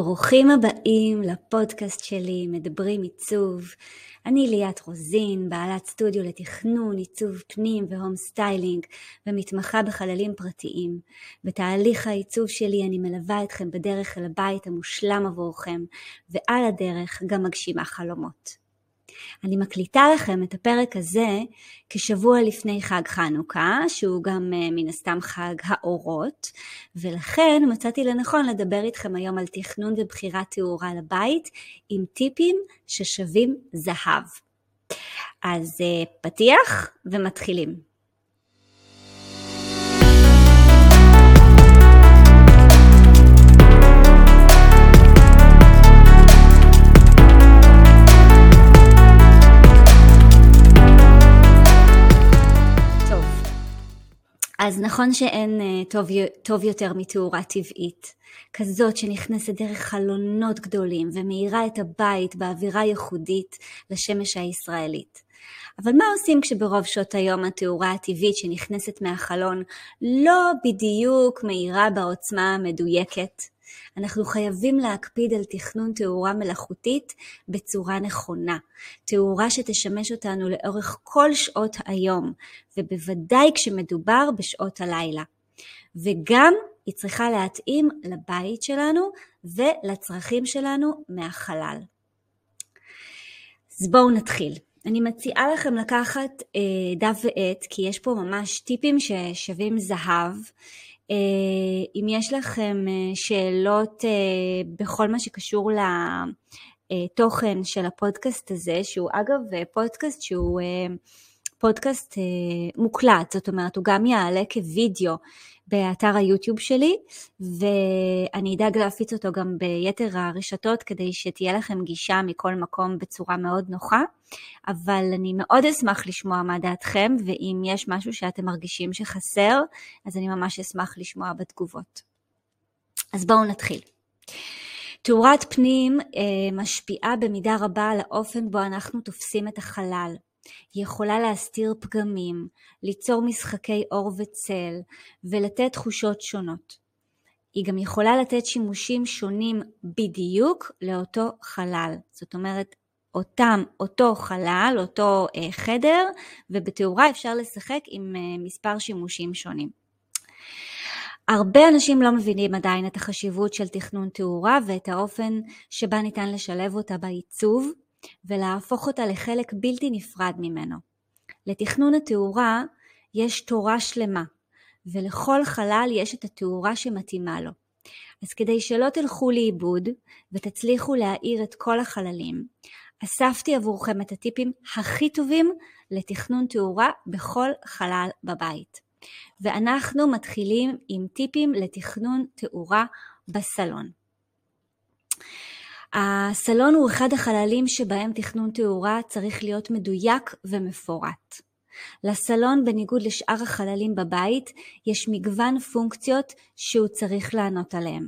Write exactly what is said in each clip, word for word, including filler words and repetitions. ברוכים הבאים לפודקאסט שלי, מדברים עיצוב. אני ליאת רוזין, בעלת סטודיו לתכנון, עיצוב פנים והום סטיילינג, ומתמחה בחללים פרטיים. בתהליך העיצוב שלי אני מלווה אתכם בדרך אל הבית המושלם עבורכם, ועל הדרך גם מגשימה חלומות. אני מקליטה לכם את הפרק הזה כשבוע לפני חג חנוכה, שהוא גם מן הסתם חג האורות, ולכן מצאתי לנכון לדבר איתכם היום על תכנון ובחירת תאורה לבית, עם טיפים ששווים זהב. אז פתיח ומתחילים. אז נכון שאין טוב, טוב יותר מתאורה טבעית, כזאת שנכנסת דרך חלונות גדולים ומאירה את הבית באווירה ייחודית לשמש הישראלית. אבל מה עושים כשברוב שעות היום התאורה הטבעית שנכנסת מהחלון לא בדיוק מאירה בעוצמה המדויקת? אנחנו חייבים להקפיד על תכנון תאורה מלאכותית בצורה נכונה, תאורה שתשמש אותנו לאורך כל שעות היום, ובוודאי כשמדובר בשעות הלילה. וגם היא צריכה להתאים לבית שלנו ולצרכים שלנו מהחלל. אז בואו נתחיל. אני מציעה לכם לקחת אה, דף ועט, כי יש פה ממש טיפים ששווים זהב. אם יש לכם שאלות בכל מה שקשור לתוכן של הפודקאסט הזה, שהוא אגב פודקאסט שהוא פודקאסט מוקלט, זאת אומרת הוא גם יעלה כווידאו באתר היוטיוב שלי, ואני אדאג להפיץ אותו גם ביתר הרשתות כדי שתהיה לכם גישה מכל מקום בצורה מאוד נוחה, אבל אני מאוד אשמח לשמוע מה דעתכם, ואם יש משהו שאתם מרגישים שחסר, אז אני ממש אשמח לשמוע בתגובות. אז בואו נתחיל. תאורת פנים משפיעה במידה רבה על האופן בו אנחנו תופסים את החלל. היא יכולה להסתיר פגמים, ליצור משחקי אור וצל ולתת תחושות שונות. היא גם יכולה לתת שימושים שונים בדיוק לאותו חלל. זאת אומרת, אותם, אותו חלל, אותו אה, חדר, ובתאורה אפשר לשחק עם אה, מספר שימושים שונים. הרבה אנשים לא מבינים עדיין את החשיבות של תכנון תאורה ואת האופן שבה ניתן לשלב אותה בעיצוב, ולהפוך אותה לחלק בלתי נפרד ממנו. לתכנון התאורה יש תורה שלמה, ולכל חלל יש את התאורה שמתאימה לו. אז כדי שלא תלכו לאיבוד ותצליחו להאיר את כל החללים, אספתי עבורכם את הטיפים הכי טובים לתכנון תאורה בכל חלל בבית. ואנחנו מתחילים עם טיפים לתכנון תאורה בסלון. הסלון הוא אחד החללים שבהם תכנון תאורה צריך להיות מדויק ומפורט. לסלון, בניגוד לשאר החללים בבית, יש מגוון פונקציות שהוא צריך לענות עליהם.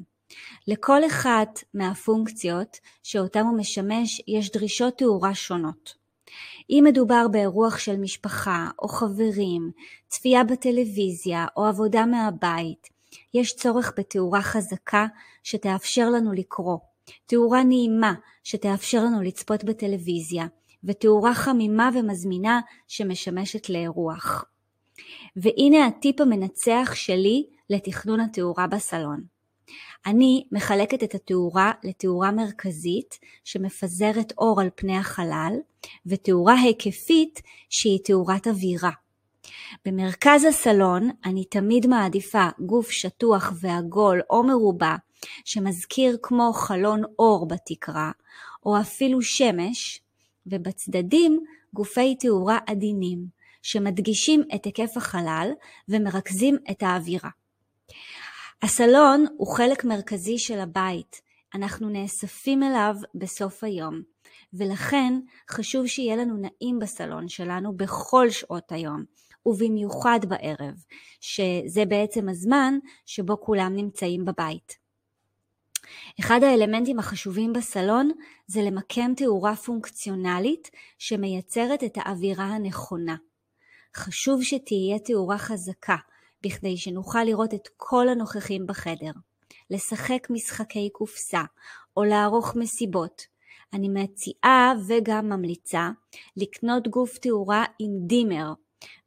לכל אחת מהפונקציות שאותם הוא משמש יש דרישות תאורה שונות. אם מדובר באירוח של משפחה או חברים, צפייה בטלוויזיה או עבודה מהבית, יש צורך בתאורה חזקה שתאפשר לנו לקרוא, תאורה נעימה שתאפשר לנו לצפות בטלוויזיה, ותאורה חמימה ומזמינה שמשמשת לאירוח. והנה הטיפ המנצח שלי לתכנון התאורה בסלון. אני מחלקת את התאורה לתאורה מרכזית שמפזרת אור על פני החלל, ותאורה היקפית שהיא תאורת אווירה. במרכז הסלון אני תמיד מעדיפה גוף שטוח ועגול או מרובה, שמזכיר כמו חלון אור בתקרה, או אפילו שמש, ובצדדים גופי תאורה עדינים, שמדגישים את היקף החלל ומרכזים את האווירה. הסלון הוא חלק מרכזי של הבית, אנחנו נאספים אליו בסוף היום, ולכן חשוב שיהיה לנו נעים בסלון שלנו בכל שעות היום, ובמיוחד בערב, שזה בעצם הזמן שבו כולם נמצאים בבית. אחד האלמנטים החשובים בסלון זה למקם תאורה פונקציונלית שמייצרת את האווירה הנכונה. חשוב שתהיה תאורה חזקה בכדי שנוכל לראות את כל הנוכחים בחדר. לשחק משחקי קופסה או לערוך מסיבות. אני מציעה וגם ממליצה לקנות גוף תאורה עם דימר,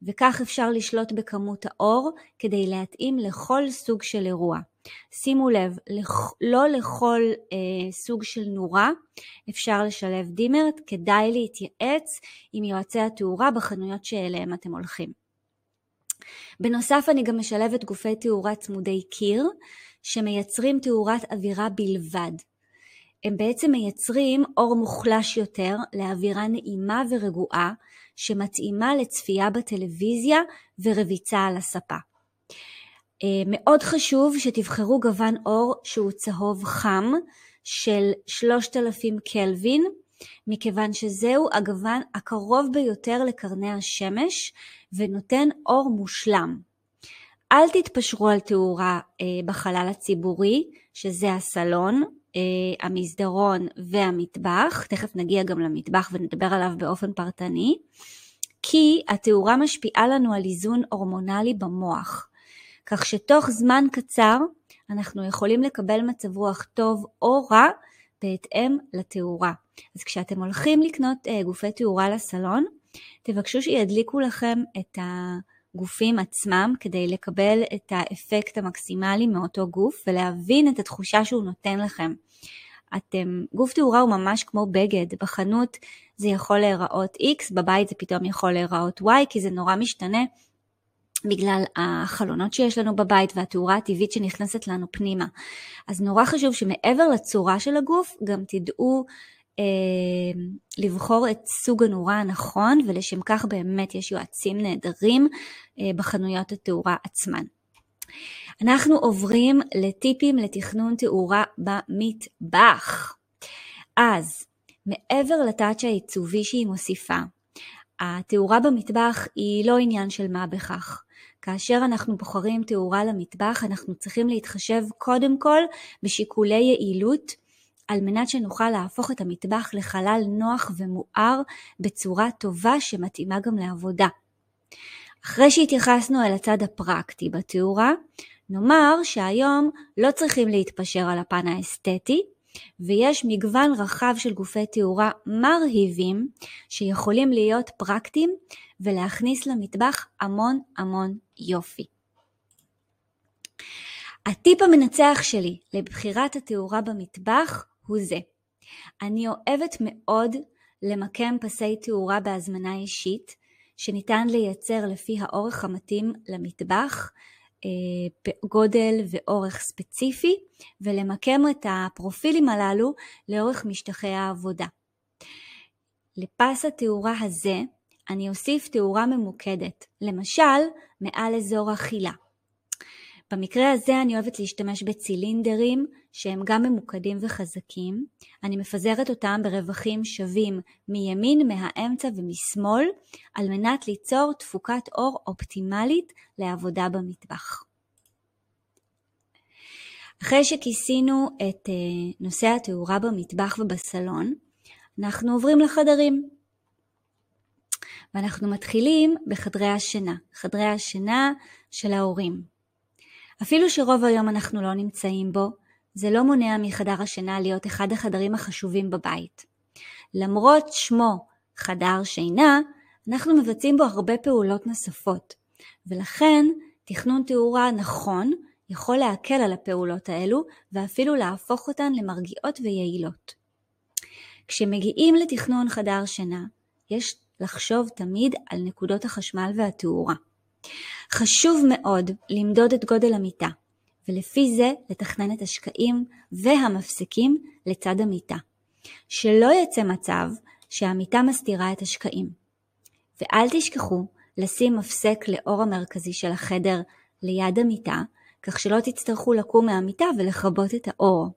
וכך אפשר לשלוט בכמות האור כדי להתאים לכל סוג של אירוע. שימו לב, לא לכל אה, סוג של נורה אפשר לשלב דימר, כדאי להתייעץ עם יועצי התאורה בחנויות שאליהם אתם הולכים. בנוסף אני גם משלבת גופי תאורה צמודי קיר שמייצרים תאורת אווירה בלבד. הם בעצם מייצרים אור מוחלש יותר לאווירה נעימה ורגועה שמתאימה לצפייה בטלוויזיה ורביצה על הספה. מאוד חשוב שתבחרו גוון אור שהוא צהוב חם של שלושת אלפים קלווין, מכיוון שזהו הגוון הקרוב ביותר לקרני השמש ונותן אור מושלם. אל תתפשרו על תאורה בחלל הציבורי, שזה הסלון, המסדרון והמטבח, תכף נגיע גם למטבח ונדבר עליו באופן פרטני, כי התאורה משפיעה לנו על איזון הורמונלי במוח, כך שתוך זמן קצר אנחנו יכולים לקבל מצב רוח טוב או רע בהתאם לתאורה. אז כשאתם הולכים לקנות גופי תאורה לסלון, תבקשו שידליקו לכם את הגופים עצמם כדי לקבל את האפקט המקסימלי מאותו גוף ולהבין את התחושה שהוא נותן לכם. אתם, גוף תאורה הוא ממש כמו בגד, בחנות זה יכול להיראות X, בבית זה פתאום יכול להיראות Y, כי זה נורא משתנה בגלל החלונות שיש לנו בבית והתאורה הטבעית שנכנסת לנו פנימה. אז נורא חשוב שמעבר לצורה של הגוף, גם תדעו אה, לבחור את סוג הנורה הנכון, ולשם כך באמת יש יועצים נהדרים אה, בחנויות התאורה עצמן. אנחנו עוברים לטיפים לתכנון תאורה במטבח. אז מעבר לטאץ' העיצובי שהיא מוסיפה, התאורה במטבח היא לא עניין של מה בכך. כאשר אנחנו בוחרים תאורה למטבח, אנחנו צריכים להתחשב קודם כל בשיקולי יעילות, על מנת שנוכל להפוך את המטבח לחלל נוח ומואר בצורה טובה שמתאימה גם לעבודה. אחרי שהתייחסנו אל הצד הפרקטי בתאורה, נאמר שהיום לא צריכים להתפשר על הפן האסתטי, ויש מגוון רחב של גופי תאורה מרהיבים שיכולים להיות פרקטיים ולהכניס למטבח המון המון יופי. הטיפ המנצח שלי לבחירת התאורה במטבח הוא זה. אני אוהבת מאוד למקם פסי תאורה בהזמנה אישית שניתן לייצר לפי האורך המתאים למטבח, גודל ואורך ספציפי, ולמקם את הפרופילים הללו לאורך משטחי העבודה. לפס התאורה הזה אני אוסיף תאורה ממוקדת, למשל מעל אזור אכילה. במקרה הזה אני אוהבת להשתמש בצילינדרים שהם גם ממוקדים וחזקים. אני מפזרת אותם ברווחים שווים מימין, מהאמצע ומשמאל, על מנת ליצור תפוקת אור אופטימלית לעבודה במטבח. אחרי שכיסינו את נושא התאורה במטבח ובסלון, אנחנו עוברים לחדרים. ואנחנו מתחילים בחדרי השינה, חדרי השינה של ההורים. אפילו שרוב היום אנחנו לא נמצאים בו, זה לא מונע מחדר השינה להיות אחד החדרים החשובים בבית. למרות שמו חדר שינה, אנחנו מבצעים בו הרבה פעולות נוספות, ולכן תכנון תאורה נכון יכול להקל על הפעולות האלו, ואפילו להפוך אותן למרגיעות ויעילות. כשמגיעים לתכנון חדר שינה, יש לחשוב תמיד על נקודות החשמל והתאורה. חשוב מאוד למדוד את גודל המיטה, ולפי זה לתכנן את השקעים והמפסקים לצד המיטה, שלא יצא מצב שהמיטה מסתירה את השקעים. ואל תשכחו לשים מפסק לאור המרכזי של החדר ליד המיטה, כך שלא תצטרכו לקום מהמיטה ולכבות את האור.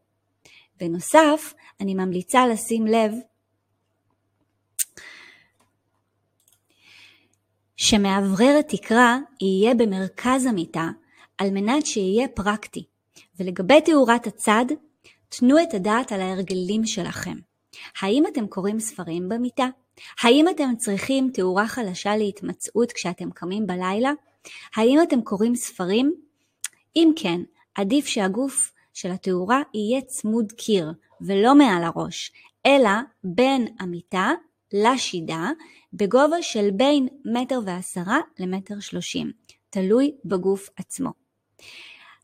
בנוסף, אני ממליצה לשים לב שמאוורר התקרה יהיה במרכז המיטה, על מנת שיהיה פרקטי. ולגבי תאורת הצד, תנו את הדעת על ההרגלים שלכם. האם אתם קוראים ספרים במיטה? האם אתם צריכים תאורה חלשה להתמצאות כשאתם קמים בלילה? האם אתם קוראים ספרים? אם כן, עדיף שהגוף של התאורה יהיה צמוד קיר, ולא מעל הראש, אלא בין המיטה לשידה, בגובה של בין מטר ועשרה למטר שלושים, תלוי בגוף עצמו.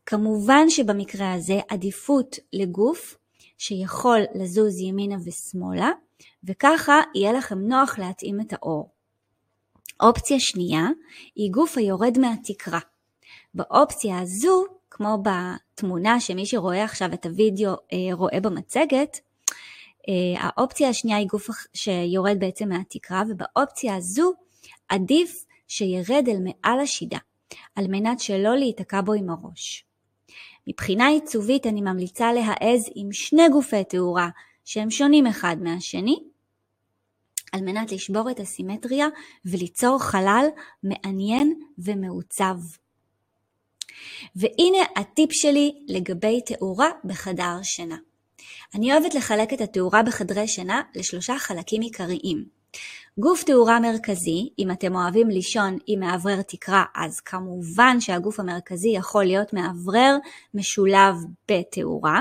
כמובן שבמקרה הזה עדיפות לגוף שיכול לזוז ימינה ושמאלה, וככה יהיה לכם נוח להתאים את האור. אופציה שנייה היא גוף היורד מהתקרה. באופציה הזו, כמו בתמונה שמי שרואה עכשיו את הוידאו רואה במצגת, האופציה השנייה היא גוף שיורד בעצם מהתקרה, ובאופציה הזו עדיף שירד אל מעל השידה, על מנת שלא להיתקע בו עם הראש. מבחינה עיצובית אני ממליצה להעז עם שני גופי תאורה שהם שונים אחד מהשני, על מנת לשבור את הסימטריה וליצור חלל מעניין ומעוצב. והנה הטיפ שלי לגבי תאורה בחדר שינה. אני אוהבת לחלק את התאורה בחדרי שינה לשלושה חלקים עיקריים. גוף תאורה מרכזי, אם אתם אוהבים לישון עם מעברר תקרה, אז כמובן שהגוף המרכזי יכול להיות מעברר משולב בתאורה.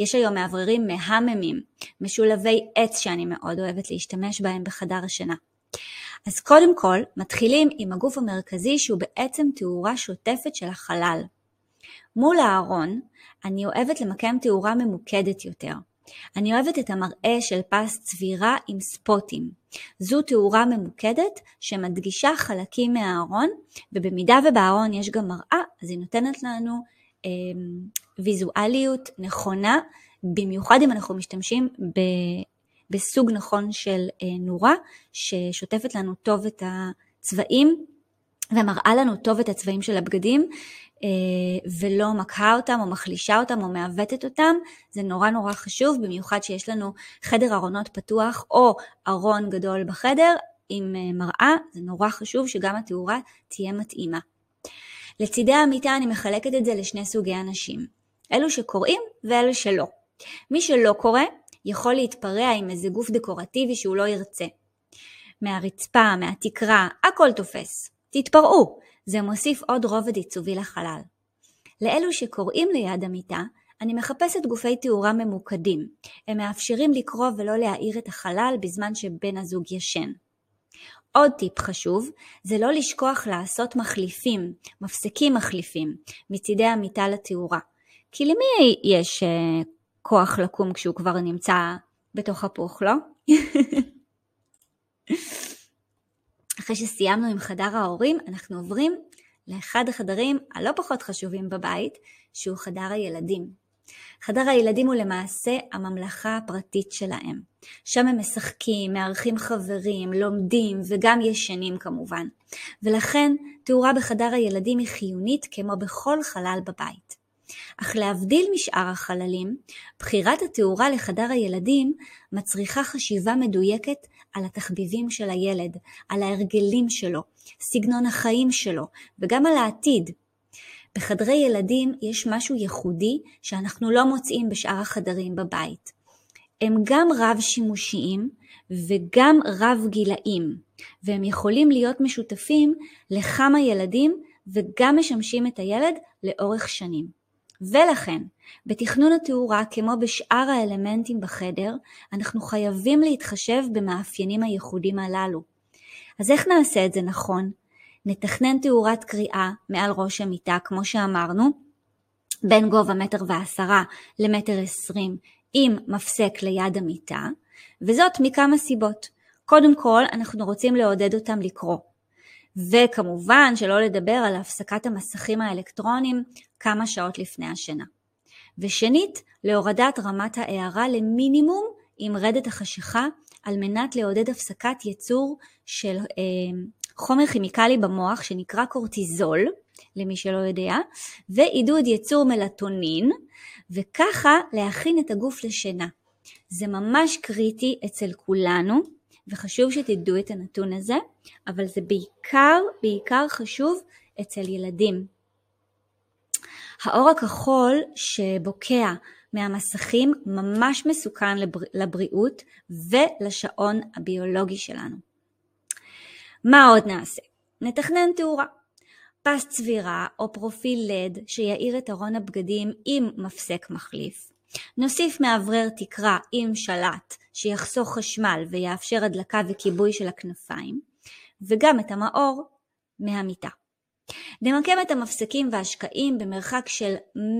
יש היום מעבררים מהממים, משולבי עץ שאני מאוד אוהבת להשתמש בהם בחדר השינה. אז קודם כל, מתחילים עם הגוף המרכזי שהוא בעצם תאורה שוטפת של החלל. מול הארון, אני אוהבת למקם תאורה ממוקדת יותר. אני אוהבת את המראה של פס צבירה עם ספוטים. זו תאורה ממוקדת שמדגישה חלקים מהארון, ובמידה ובארון יש גם מראה, אז היא נותנת לנו אה, ויזואליות נכונה, במיוחד אם אנחנו משתמשים ב, בסוג נכון של אה, נורה, ששוטפת לנו טוב את הצבעים, ומראה לנו טוב את הצבעים של הבגדים, ולא מקהה אותם או מחלישה אותם או מעוותת אותם. זה נורא נורא חשוב, במיוחד שיש לנו חדר ארונות פתוח או ארון גדול בחדר עם מראה. זה נורא חשוב שגם התאורה תהיה מתאימה. לצידי המיטה אני מחלקת את זה לשני סוגי אנשים, אלו שקוראים ואלו שלא. מי שלא קורא יכול להתפרע עם איזה גוף דקורטיבי שהוא לא ירצה. מהרצפה, מהתקרה, הכל תופס. תתפרעו, זה מוסיף עוד רובד עיצובי לחלל. לאלו שקוראים ליד המיטה, אני מחפשת גופי תאורה ממוקדים. הם מאפשרים לקרוא ולא להאיר את החלל בזמן שבן הזוג ישן. עוד טיפ חשוב, זה לא לשכוח לעשות מחליפים, מפסקים מחליפים, מצידי המיטה לתאורה. כי למי יש uh, כוח לקום כשהוא כבר נמצא בתוך הפוך, לא? אחרי שסיימנו עם חדר ההורים, אנחנו עוברים לאחד החדרים הלא פחות חשובים בבית, שהוא חדר הילדים. חדר הילדים הוא למעשה הממלכה הפרטית שלהם. שם הם משחקים, מארחים חברים, לומדים וגם ישנים כמובן. ולכן תאורה בחדר הילדים היא חיונית כמו בכל חלל בבית. אך להבדיל משאר החללים, בחירת התאורה לחדר הילדים מצריכה חשיבה מדויקת על התחביבים של הילד, על ההרגלים שלו, סגנון החיים שלו, וגם על העתיד. בחדרי ילדים יש משהו ייחודי שאנחנו לא מוצאים בשאר החדרים בבית. הם גם רב שימושיים וגם רב גילאים, והם יכולים להיות משותפים לכמה ילדים וגם משמשים את הילד לאורך שנים. ולכן, בתכנון התאורה, כמו בשאר האלמנטים בחדר, אנחנו חייבים להתחשב במאפיינים הייחודיים הללו. אז איך נעשה את זה נכון? נתכנן תאורת קריאה מעל ראש המיטה, כמו שאמרנו, בין גובה מטר ועשרה למטר עשרים, עם מפסק ליד המיטה, וזאת מכמה סיבות. קודם כל, אנחנו רוצים לעודד אותם לקרוא. וכמובן שלא לדבר על הפסקת המסכים האלקטרונים כמה שעות לפני השינה. ושנית, להורדת רמת ההארה למינימום עם רדת החשיכה, על מנת לעודד הפסקת יצור של אה, חומר כימיקלי במוח שנקרא קורטיזול, למי שלא יודע, ועידוד יצור מלטונין, וככה להכין את הגוף לשינה. זה ממש קריטי אצל כולנו, וחשוב שתדעו את הנתון הזה, אבל זה בעיקר, בעיקר חשוב אצל ילדים. האור הכחול שבוקע מהמסכים ממש מסוכן לבר... לבריאות ולשעון הביולוגי שלנו. מה עוד נעשה? נתכנן תאורה. פס צבירה או פרופיל לד שיעיר את ארון הבגדים עם מפסק מחליף. נוסיף מאוורר תקרה עם שלט שיחסוך חשמל ויאפשר הדלקה וכיבוי של הכנפיים, וגם את המאור מהמיטה. נמקם את המפסקים והשקעים במרחק של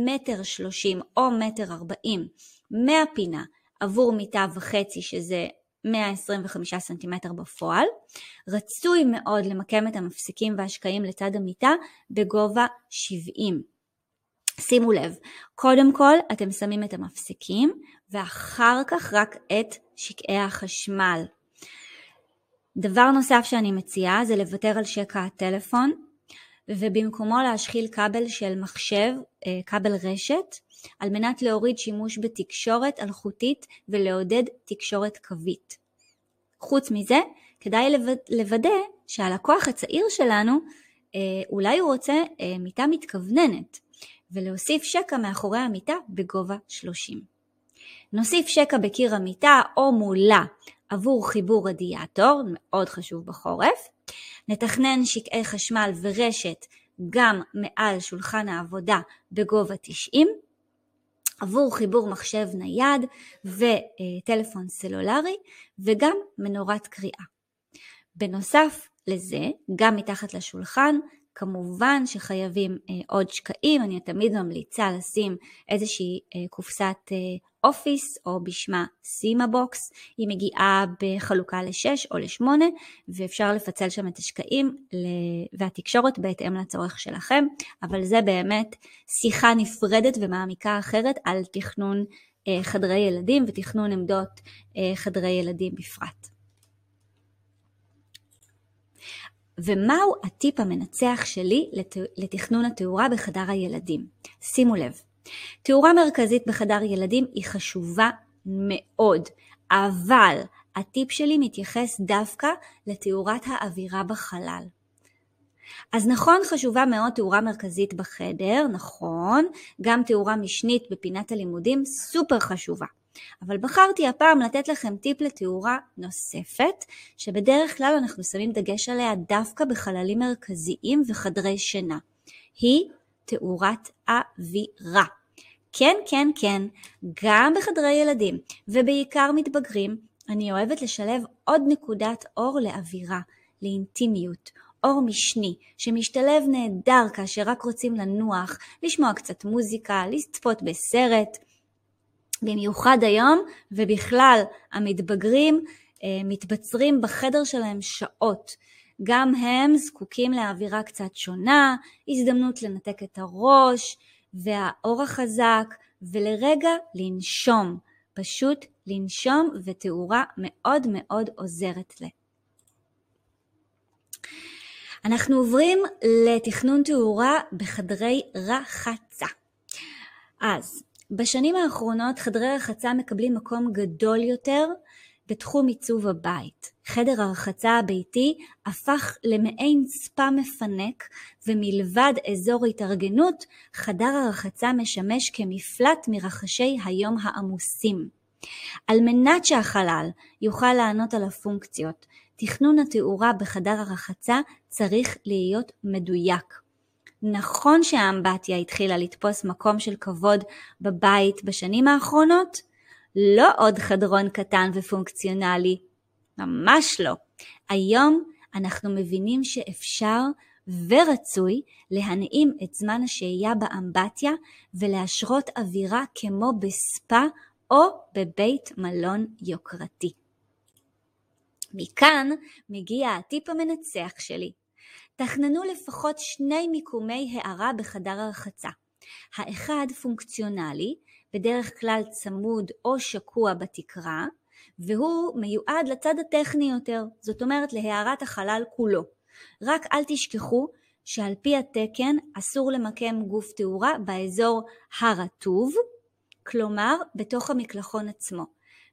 מטר שלושים או מטר ארבעים מהפינה עבור מיטה וחצי, שזה מאה עשרים וחמישה סנטימטר בפועל. רצוי מאוד למקם את המפסקים והשקעים לצד המיטה בגובה שבעים. שימו לב, קודם כל אתם שמים את המפסקים ואחר כך רק את שקעי החשמל. דבר נוסף שאני מציעה זה לוותר על שקע הטלפון ובמקומו להשחיל כבל של מחשב, כבל רשת, על מנת להוריד שימוש בתקשורת אלחוטית ולעודד תקשורת קווית. חוץ מזה, כדאי לוודא שהלקוח הצעיר שלנו, אולי הוא רוצה מיטה מתכווננת, ולהוסיף שקע מאחורי המיטה בגובה שלושים. נוסיף שקע בקיר המיטה או מולה עבור חיבור רדיאטור, מאוד חשוב בחורף. נתכנן שקעי חשמל ורשת גם מעל שולחן העבודה בגובה תשעים, עבור חיבור מחשב נייד וטלפון סלולרי, וגם מנורת קריאה. בנוסף לזה, גם מתחת לשולחן, כמובן שחייבים עוד שקעים. אני תמיד ממליצה לשים איזושהי קופסת אופיס, או בשמה סימה בוקס. היא מגיעה בחלוקה לשש או לשמונה, ואפשר לפצל שם את השקעים והתקשורת בהתאם לצורך שלכם, אבל זה באמת שיחה נפרדת ומעמיקה אחרת על תכנון חדרי ילדים ותכנון עמדות חדרי ילדים בפרט. ומהו הטיפ המנצח שלי לתכנון התאורה בחדר הילדים? שימו לב, תאורה מרכזית בחדר ילדים היא חשובה מאוד, אבל הטיפ שלי מתייחס דווקא לתאורת האווירה בחלל. אז נכון, חשובה מאוד תאורה מרכזית בחדר, נכון, גם תאורה משנית בפינת הלימודים סופר חשובה. אבל בחרתי הפעם לתת לכם טיפ לתאורה נוספת, שבדרך כלל אנחנו שמים דגש עליה דווקא בחללים מרכזיים וחדרי שינה. היא תאורת אווירה. כן, כן, כן, גם בחדרי ילדים, ובעיקר מתבגרים, אני אוהבת לשלב עוד נקודת אור לאווירה, לאינטימיות, אור משני, שמשתלב נהדר כאשר רק רוצים לנוח, לשמוע קצת מוזיקה, לצפות בסרט. במיוחד היום, ובכלל המתבגרים מתבצרים בחדר שלהם שעות. גם הם זקוקים לאווירה קצת שונה, הזדמנות לנתק את הראש, והאור החזק, ולרגע לנשום. פשוט לנשום, ותאורה מאוד מאוד עוזרת לה. אנחנו עוברים לתכנון תאורה בחדרי רחצה. אז בשנים האחרונות חדרי הרחצה מקבלים מקום גדול יותר בתחום עיצוב הבית. חדר הרחצה הביתי הפך למעין ספה מפנק, ומלבד אזור התארגנות, חדר הרחצה משמש כמפלט מרחשי היום העמוסים. על מנת שהחלל יוכל לענות על הפונקציות, תכנון התאורה בחדר הרחצה צריך להיות מדויק. נכון שהאמבטיה התחילה לתפוס מקום של כבוד בבית בשנים האחרונות? לא עוד חדרון קטן ופונקציונלי, ממש לא. היום אנחנו מבינים שאפשר ורצוי להנעים את זמן השהייה באמבטיה ולהשרות אווירה כמו בספה או בבית מלון יוקרתי. מכאן מגיע הטיפ המנצח שלי. תכננו לפחות שני מיקומי הערה בחדר הרחצה. האחד פונקציונלי, בדרך כלל צמוד או שקוע בתקרה, והוא מיועד לצד הטכני יותר, זאת אומרת להערת החלל כולו. רק אל תשכחו שעל פי התקן אסור למקם גוף תאורה באזור הרטוב, כלומר בתוך המקלחון עצמו,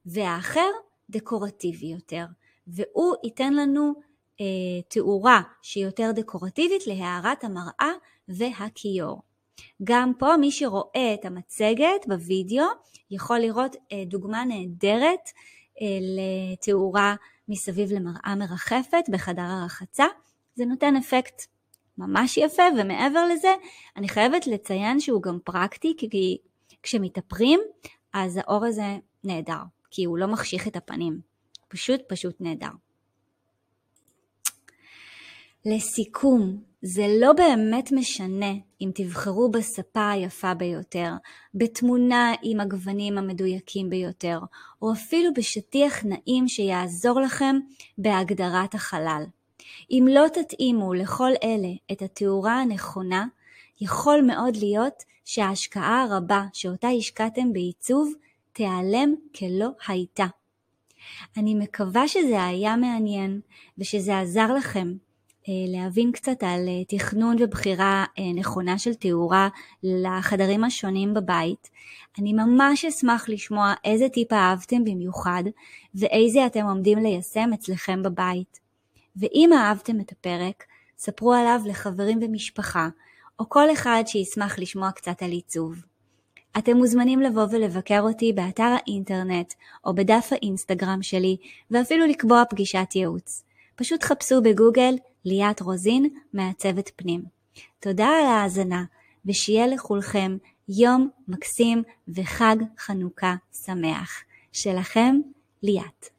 והאחר דקורטיבי יותר, והוא ייתן לנו תאורה שהיא יותר דקורטיבית להארת המראה והכיור. גם פה מי שרואה את המצגת בווידאו יכול לראות דוגמה נהדרת לתאורה מסביב למראה מרחפת בחדר הרחצה. זה נותן אפקט ממש יפה, ומעבר לזה, אני חייבת לציין שהוא גם פרקטי, כי כשמתאפרים, אז האור הזה נהדר, כי הוא לא מחשיך את הפנים, פשוט פשוט נהדר. לסיכום, זה לא באמת משנה אם תבחרו בספה היפה ביותר, בתמונה עם הגוונים המדויקים ביותר, או אפילו בשטיח נעים שיעזור לכם בהגדרת החלל. אם לא תתאימו לכל אלה את התאורה הנכונה, יכול מאוד להיות שההשקעה הרבה שאותה השקעתם בעיצוב תיעלם כלא הייתה. אני מקווה שזה היה מעניין ושזה עזר לכם להבין קצת על תכנון ובחירה נכונה של תאורה לחדרים השונים בבית. אני ממש אשמח לשמוע איזה טיפ אהבתם במיוחד ואיזה אתם עומדים ליישם אצלכם בבית. ואם אהבתם את הפרק, ספרו עליו לחברים ומשפחה, או כל אחד שישמח לשמוע קצת על עיצוב. אתם מוזמנים לבוא ולבקר אותי באתר האינטרנט, או בדף האינסטגרם שלי, ואפילו לקבוע פגישת ייעוץ. פשוט חפשו בגוגל ליאת רוזין מעצבת פנים. תודה על ההאזנה, ושיהיה לכולכם יום מקסים וחג חנוכה שמח. שלכם, ליאת.